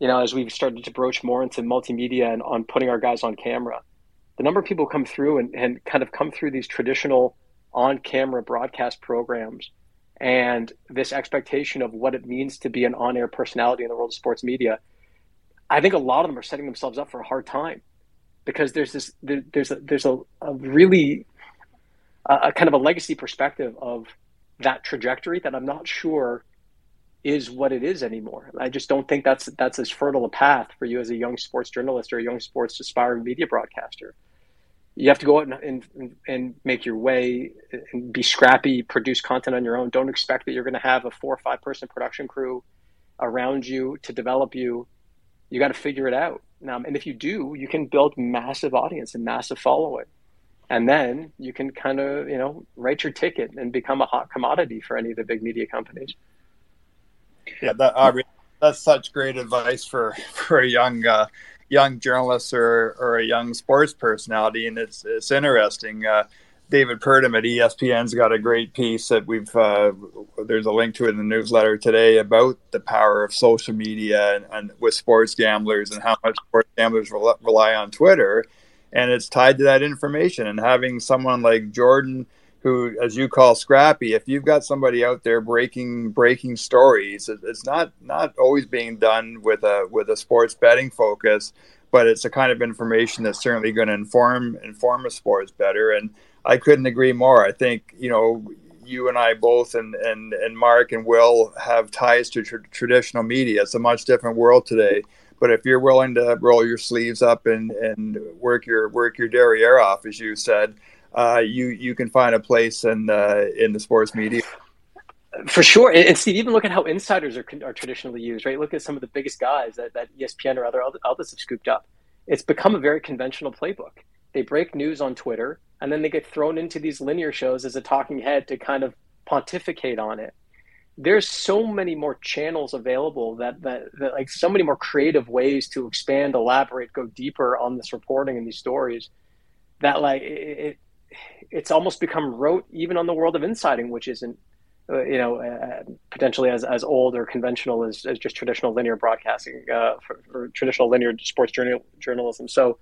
as we've started to broach more into multimedia and on putting our guys on camera, the number of people come through and kind of come through these traditional on-camera broadcast programs and this expectation of what it means to be an on-air personality in the world of sports media, I think a lot of them are setting themselves up for a hard time because there's a kind of a legacy perspective of that trajectory that I'm not sure is what it is anymore. I just don't think that's as fertile a path for you as a young sports journalist or a young sports aspiring media broadcaster. You have to go out and make your way and be scrappy, produce content on your own. Don't expect that you're going to have a 4 or 5 person production crew around you to develop you. You got to figure it out. And if you do, you can build massive audience and massive following. And then you can kind of, write your ticket and become a hot commodity for any of the big media companies. Yeah, Aubrey, that's such great advice for a young journalist or a young sports personality, and it's interesting. David Purdom at ESPN's got a great piece that there's a link to it in the newsletter today about the power of social media and with sports gamblers and how much sports gamblers rely on Twitter, and it's tied to that information. And having someone like Jordan, who, as you call, scrappy, if you've got somebody out there breaking stories, it's not always being done with a sports betting focus, but it's a kind of information that's certainly going to inform a sports better. And I couldn't agree more. I think, you and I both and Mark and Will have ties to traditional media. It's a much different world today. But if you're willing to roll your sleeves up and work your derriere off, as you said, you can find a place in the sports media for sure. And Steve, even look at how insiders are traditionally used, right? Look at some of the biggest guys that ESPN or others have scooped up. It's become a very conventional playbook. They break news on Twitter and then they get thrown into these linear shows as a talking head to kind of pontificate on it. There's so many more channels available that like so many more creative ways to expand, elaborate, go deeper on this reporting and these stories that like it's almost become rote even on the world of insiding, which isn't, potentially as old or conventional as just traditional linear broadcasting or traditional linear sports journalism. So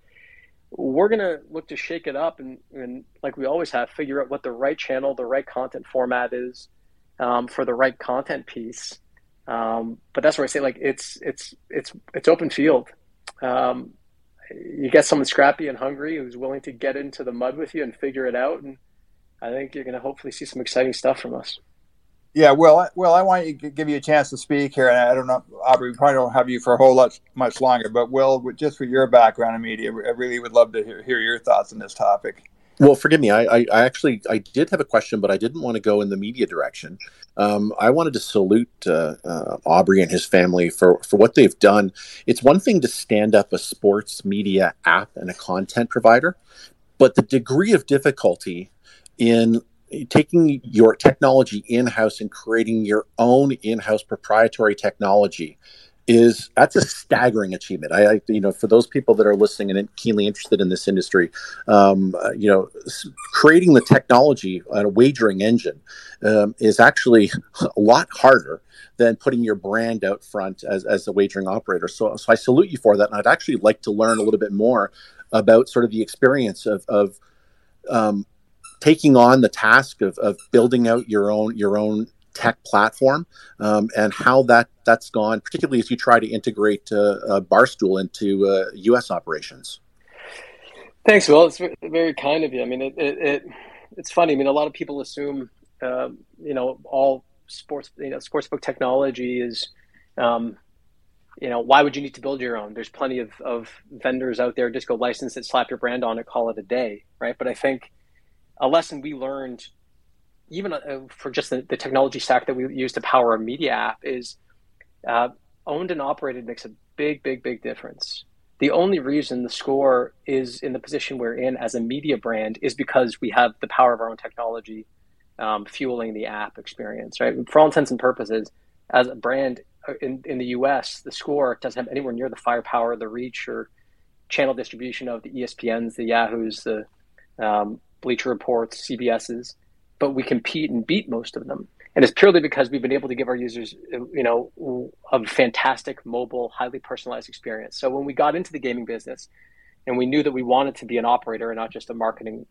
we're going to look to shake it up and like we always have, figure out what the right channel, the right content format is for the right content piece. But that's where I say like it's open field. You get someone scrappy and hungry who's willing to get into the mud with you and figure it out. And I think you're going to hopefully see some exciting stuff from us. Yeah, well, I want to give you a chance to speak here. And I don't know, Aubrey, we probably don't have you for a whole lot much longer. But, Will, just for your background in media, I really would love to hear your thoughts on this topic. Well, forgive me. I actually did have a question, but I didn't want to go in the media direction. I wanted to salute Aubrey and his family for what they've done. It's one thing to stand up a sports media app and a content provider, but the degree of difficulty in taking your technology in-house and creating your own in-house proprietary technology that's a staggering achievement. For those people that are listening and keenly interested in this industry, creating the technology on a wagering engine is actually a lot harder than putting your brand out front as a wagering operator. So I salute you for that. And I'd actually like to learn a little bit more about sort of the experience of taking on the task of building out your own tech platform and how that's gone, particularly as you try to integrate Barstool into U.S. operations. Thanks, Will. It's very kind of you. I mean, it's funny. I mean, a lot of people assume all sportsbook technology is Why would you need to build your own? There's plenty of vendors out there, just go license it, slap your brand on it, call it a day, right? But I think a lesson we learned, even for just the technology stack that we use to power a media app, is owned and operated makes a big difference. The only reason The Score is in the position we're in as a media brand is because we have the power of our own technology fueling the app experience, right? For all intents and purposes, as a brand in the US, The Score doesn't have anywhere near the firepower, the reach, or channel distribution of the ESPNs, the Yahoos, the Bleacher Reports, CBSs, but we compete and beat most of them. And it's purely because we've been able to give our users, a fantastic mobile, highly personalized experience. So when we got into the gaming business and we knew that we wanted to be an operator and not just a marketing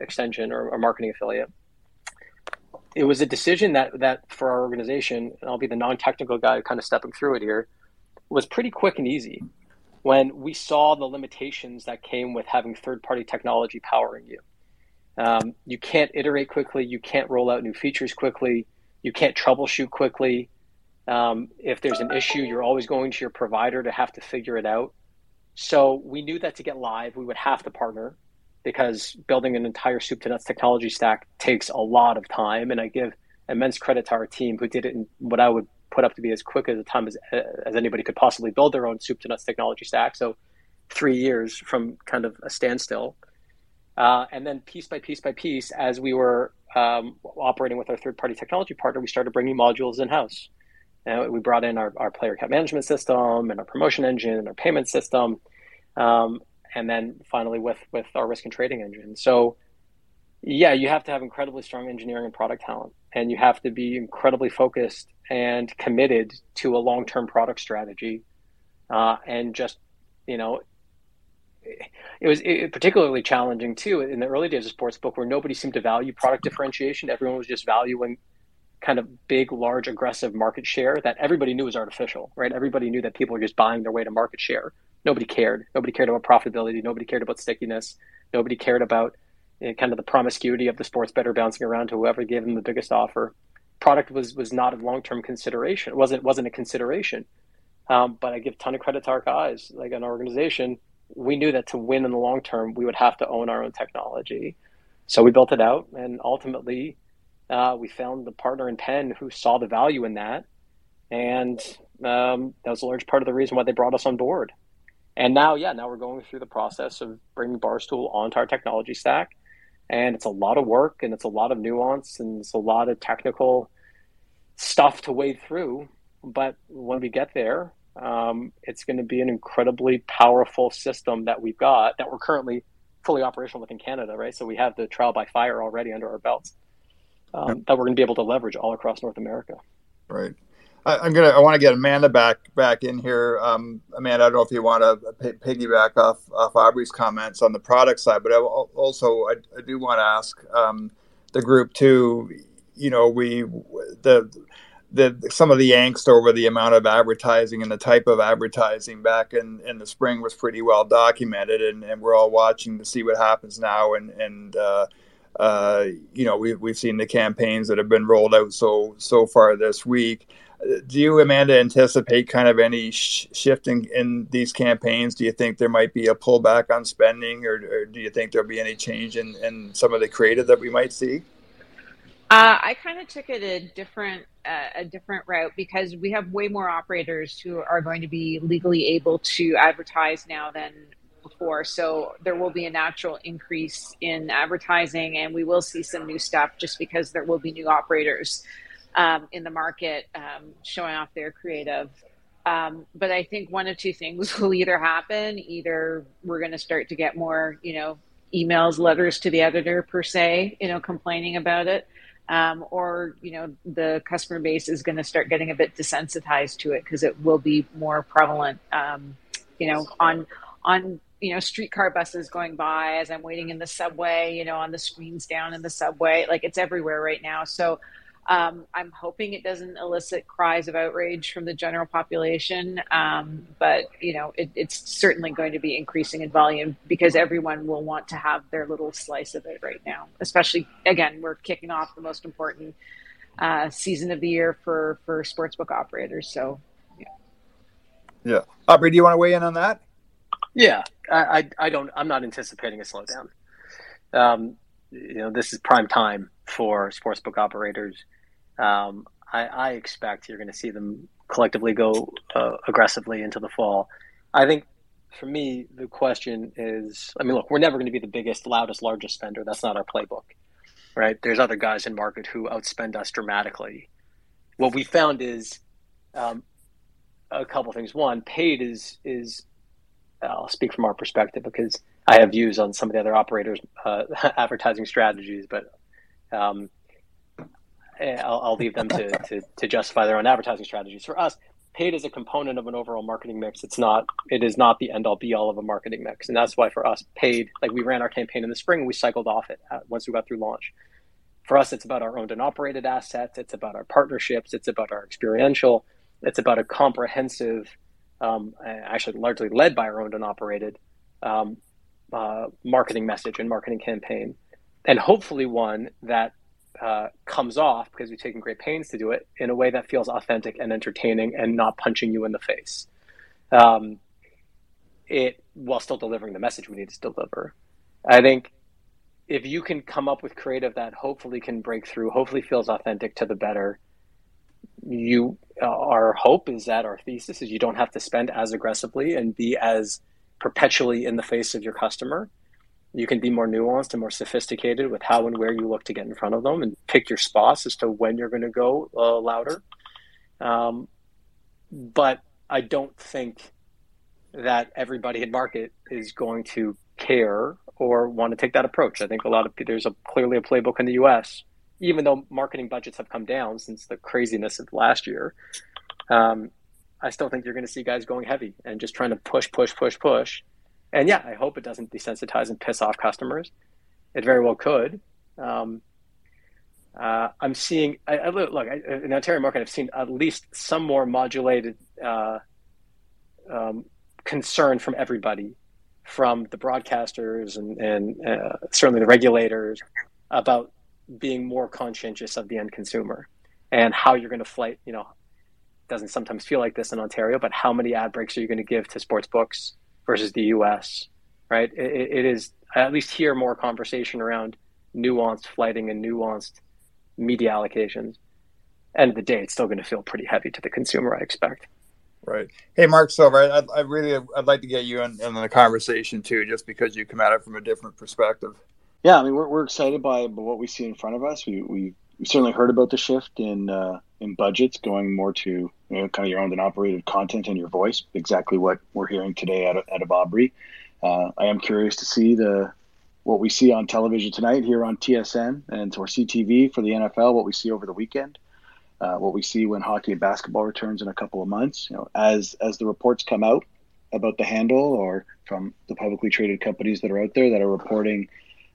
extension or a marketing affiliate, it was a decision that for our organization, and I'll be the non-technical guy kind of stepping through it here, was pretty quick and easy when we saw the limitations that came with having third-party technology powering you. You can't iterate quickly. You can't roll out new features quickly. You can't troubleshoot quickly. If there's an issue, you're always going to your provider to have to figure it out. So we knew that to get live, we would have to partner, because building an entire soup to nuts technology stack takes a lot of time. And I give immense credit to our team who did it in what I would put up to be as quick as a time as anybody could possibly build their own soup to nuts technology stack. So 3 years from kind of a standstill. And then piece by piece, as we were operating with our third-party technology partner, we started bringing modules in-house. And we brought in our player account management system and our promotion engine and our payment system, and then finally with our risk and trading engine. So, yeah, you have to have incredibly strong engineering and product talent, and you have to be incredibly focused and committed to a long-term product strategy, and just, It was particularly challenging, too, in the early days of sportsbook, where nobody seemed to value product differentiation. Everyone was just valuing kind of big, large, aggressive market share that everybody knew was artificial, right? Everybody knew that people were just buying their way to market share. Nobody cared. Nobody cared about profitability. Nobody cared about stickiness. Nobody cared about kind of the promiscuity of the sports bettor bouncing around to whoever gave them the biggest offer. Product was not a long-term consideration. It wasn't a consideration. But I give a ton of credit to our guys, like an organization. We knew that to win in the long term, we would have to own our own technology. So we built it out, and ultimately we found the partner in Penn who saw the value in that. And that was a large part of the reason why they brought us on board. And now we're going through the process of bringing Barstool onto our technology stack. And it's a lot of work, and it's a lot of nuance, and it's a lot of technical stuff to wade through. But when we get there, it's going to be an incredibly powerful system that we've got, that we're currently fully operational with in Canada, right? So we have the trial by fire already under our belts that we're going to be able to leverage all across North America. Right. I want to get Amanda back in here. Amanda, I don't know if you want to piggyback off Aubrey's comments on the product side, but I do want to ask the group too. Some of the angst over the amount of advertising and the type of advertising back in the spring was pretty well documented, and we're all watching to see what happens now. And we've seen the campaigns that have been rolled out so far this week. Do you, Amanda, anticipate kind of any shift in these campaigns? Do you think there might be a pullback on spending, or do you think there'll be any change in some of the creative that we might see? I kind of took it a different route, because we have way more operators who are going to be legally able to advertise now than before. So there will be a natural increase in advertising, and we will see some new stuff just because there will be new operators in the market showing off their creative. But I think one of two things will either happen. Either we're going to start to get more, emails, letters to the editor per se, complaining about it. Or the customer base is going to start getting a bit desensitized to it, because it will be more prevalent, on streetcar buses going by as I'm waiting in the subway, on the screens down in the subway. Like, it's everywhere right now. So I'm hoping it doesn't elicit cries of outrage from the general population. But it's certainly going to be increasing in volume, because everyone will want to have their little slice of it right now. Especially, again, we're kicking off the most important season of the year for sportsbook operators. So, Yeah. Aubrey, do you want to weigh in on that? Yeah, I'm not anticipating a slowdown. This is prime time for sportsbook operators. I expect you're going to see them collectively go aggressively into the fall. I think for me, the question is, we're never going to be the biggest, loudest, largest spender. That's not our playbook, right? There's other guys in market who outspend us dramatically. What we found is a couple things. One, paid is I'll speak from our perspective because I have views on some of the other operators' advertising strategies, but I'll leave them to justify their own advertising strategies. For us, paid is a component of an overall marketing mix. It is not the end all be all of a marketing mix. And that's why for us, paid, like we ran our campaign in the spring, we cycled off it once we got through launch. For us, it's about our owned and operated assets. It's about our partnerships. It's about our experiential. It's about a comprehensive, actually largely led by our owned and operated marketing message and marketing campaign. And hopefully one that comes off, because we've taken great pains to do it, in a way that feels authentic and entertaining and not punching you in the face. While still delivering the message we need to deliver. I think if you can come up with creative that hopefully can break through, hopefully feels authentic to the better, our hope is that our thesis is you don't have to spend as aggressively and be as perpetually in the face of your customer. You can be more nuanced and more sophisticated with how and where you look to get in front of them and pick your spots as to when you're going to go louder. But I don't think that everybody in market is going to care or want to take that approach. I think there's clearly a playbook in the U.S., even though marketing budgets have come down since the craziness of last year. I still think you're going to see guys going heavy and just trying to push. And yeah, I hope it doesn't desensitize and piss off customers. It very well could. I'm seeing, in the Ontario market, I've seen at least some more modulated concern from everybody, from the broadcasters and certainly the regulators, about being more conscientious of the end consumer and how you're going to fight. Doesn't sometimes feel like this in Ontario, but how many ad breaks are you going to give to sports books versus the U.S., right? It is, at least here, more conversation around nuanced flighting and nuanced media allocations. End of the day, it's still going to feel pretty heavy to the consumer, I expect. Right. Hey, Mark Silver, I'd like to get you in the conversation too, just because you come at it from a different perspective. Yeah, we're excited by what we see in front of us. We certainly heard about the shift in budgets going more to kind of your owned and operated content and your voice, exactly what we're hearing today out of Aubrey. I am curious to see what we see on television tonight here on TSN and or CTV for the NFL, what we see over the weekend, what we see when hockey and basketball returns in a couple of months. As the reports come out about the handle or from the publicly traded companies that are out there that are reporting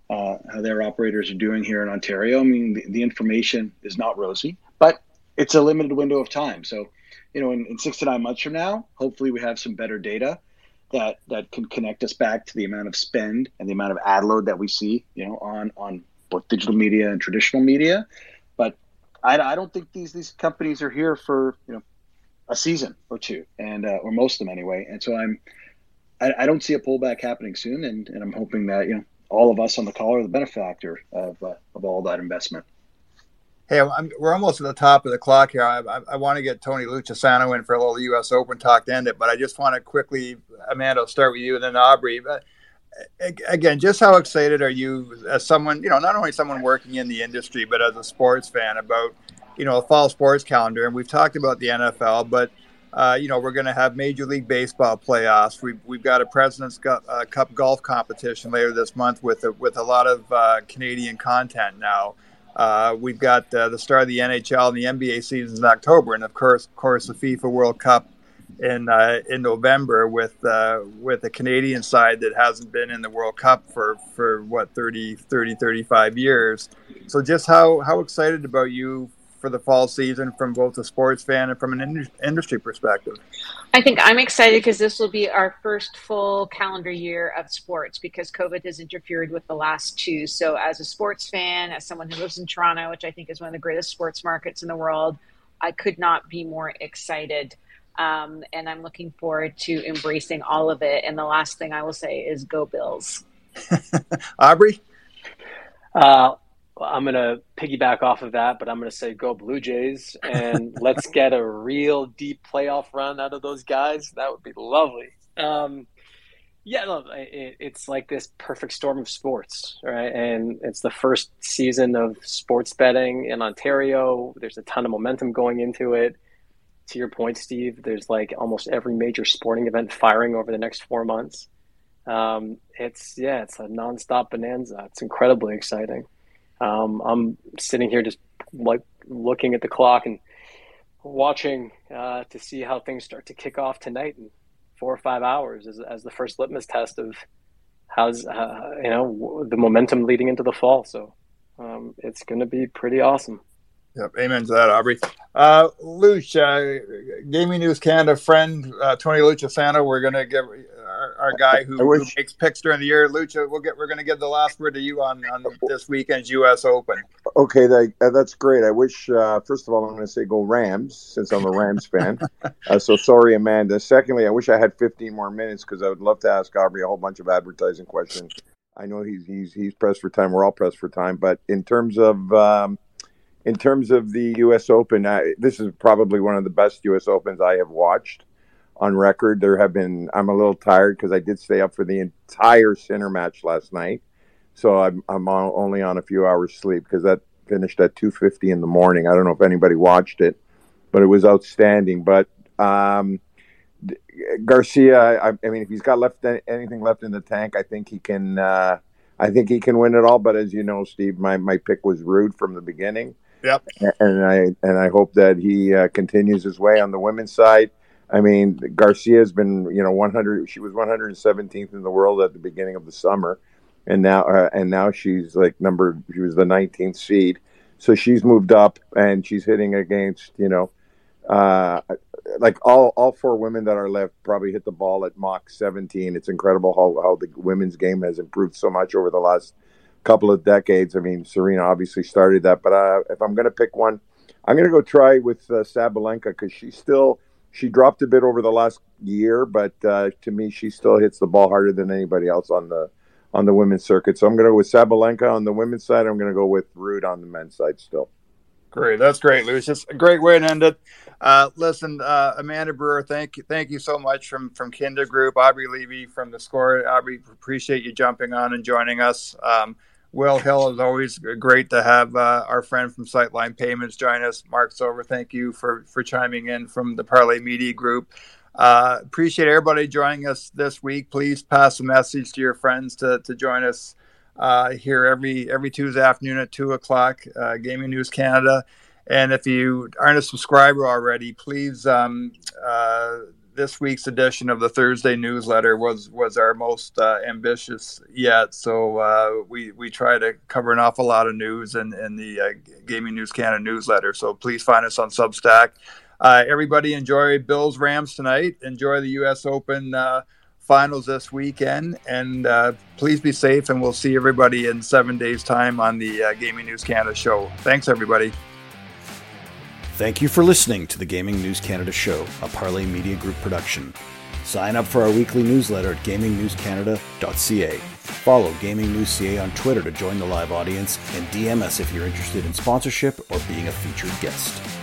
how their operators are doing here in Ontario. The information is not rosy, but it's a limited window of time. So, in 6 to 9 months from now, hopefully we have some better data that can connect us back to the amount of spend and the amount of ad load that we see, on both digital media and traditional media. But I don't think these companies are here for, a season or two, and or most of them anyway. And so I don't see a pullback happening soon. And I'm hoping that, all of us on the call are the benefactor of all that investment. Hey, we're almost at the top of the clock here. I want to get Tony Luccisano in for a little U.S. Open talk to end it, but I just want to quickly, Amanda, I'll start with you and then Aubrey. But again, just how excited are you as someone, not only someone working in the industry, but as a sports fan about, a fall sports calendar? And we've talked about the NFL, but we're going to have Major League Baseball playoffs. We've got a President's Cup golf competition later this month with a lot of Canadian content now. We've got the start of the NHL and the NBA seasons in October, and of course, the FIFA World Cup in November with the Canadian side that hasn't been in the World Cup for what 35 years. So just how excited about you for the fall season from both a sports fan and from an industry perspective? I think I'm excited because this will be our first full calendar year of sports because COVID has interfered with the last two. So as a sports fan, as someone who lives in Toronto, which I think is one of the greatest sports markets in the world, I could not be more excited. And I'm looking forward to embracing all of it. And the last thing I will say is go Bills. Aubrey? I'm going to piggyback off of that, but I'm going to say go Blue Jays. And let's get a real deep playoff run out of those guys. That would be lovely. It's like this perfect storm of sports, right? And it's the first season of sports betting in Ontario. There's a ton of momentum going into it. To your point, Steve, there's like almost every major sporting event firing over the next 4 months. It's a nonstop bonanza. It's incredibly exciting. I'm sitting here just like looking at the clock and watching to see how things start to kick off tonight and 4 or 5 hours as the first litmus test of how's the momentum leading into the fall. So it's going to be pretty awesome. Yep, amen to that, Aubrey. Luch, Gaming News Canada friend, Tony Luccisano. We're going to give our guy who makes picks during the year. Luch, we're going to give the last word to you on this weekend's U.S. Open. Okay, that's great. I wish, first of all, I'm going to say go Rams, since I'm a Rams fan. So sorry, Amanda. Secondly, I wish I had 15 more minutes because I would love to ask Aubrey a whole bunch of advertising questions. I know he's pressed for time. We're all pressed for time. But in terms of the U.S. Open, this is probably one of the best U.S. Opens I have watched on record. I'm a little tired because I did stay up for the entire Sinner match last night. So I'm only on a few hours sleep because that finished at 2:50 in the morning. I don't know if anybody watched it, but it was outstanding. But Garcia, I mean, if he's got anything left in the tank, I think he can. I think he can win it all. But as you know, Steve, my pick was Rude from the beginning. Yep. And I hope that he continues his way on the women's side. I mean, Garcia's been, she was 117th in the world at the beginning of the summer. And now she's she was the 19th seed. So she's moved up and she's hitting against, all four women that are left probably hit the ball at Mach 17. It's incredible how the women's game has improved so much over the last couple of decades. I mean, Serena obviously started that, but if I'm going to pick one, I'm going to go try with Sabalenka because she dropped a bit over the last year, but to me, she still hits the ball harder than anybody else on the women's circuit. So I'm going to go with Sabalenka on the women's side. I'm going to go with Ruud on the men's side still. Great. That's great, Luis. It's a great way to end it. Listen, Amanda Brewer, thank you so much from Kindred Group. Aubrey Levy from The Score. Aubrey, appreciate you jumping on and joining us. Will Hill, is always great to have our friend from Sightline Payments join us. Mark Silver, thank you for chiming in from the Parleh Media Group. Appreciate everybody joining us this week. Please pass a message to your friends to join us here every Tuesday afternoon at 2 o'clock, Gaming News Canada. And if you aren't a subscriber already, please, this week's edition of the Thursday newsletter was our most ambitious yet. So we try to cover an awful lot of news in the Gaming News Canada newsletter. So please find us on Substack. Everybody enjoy Bills Rams tonight. Enjoy the U.S. Open finals this weekend. And please be safe, and we'll see everybody in 7 days' time on the Gaming News Canada show. Thanks, everybody. Thank you for listening to the Gaming News Canada show, a Parleh Media Group production. Sign up for our weekly newsletter at gamingnewscanada.ca. Follow Gaming News CA on Twitter to join the live audience, and DM us if you're interested in sponsorship or being a featured guest.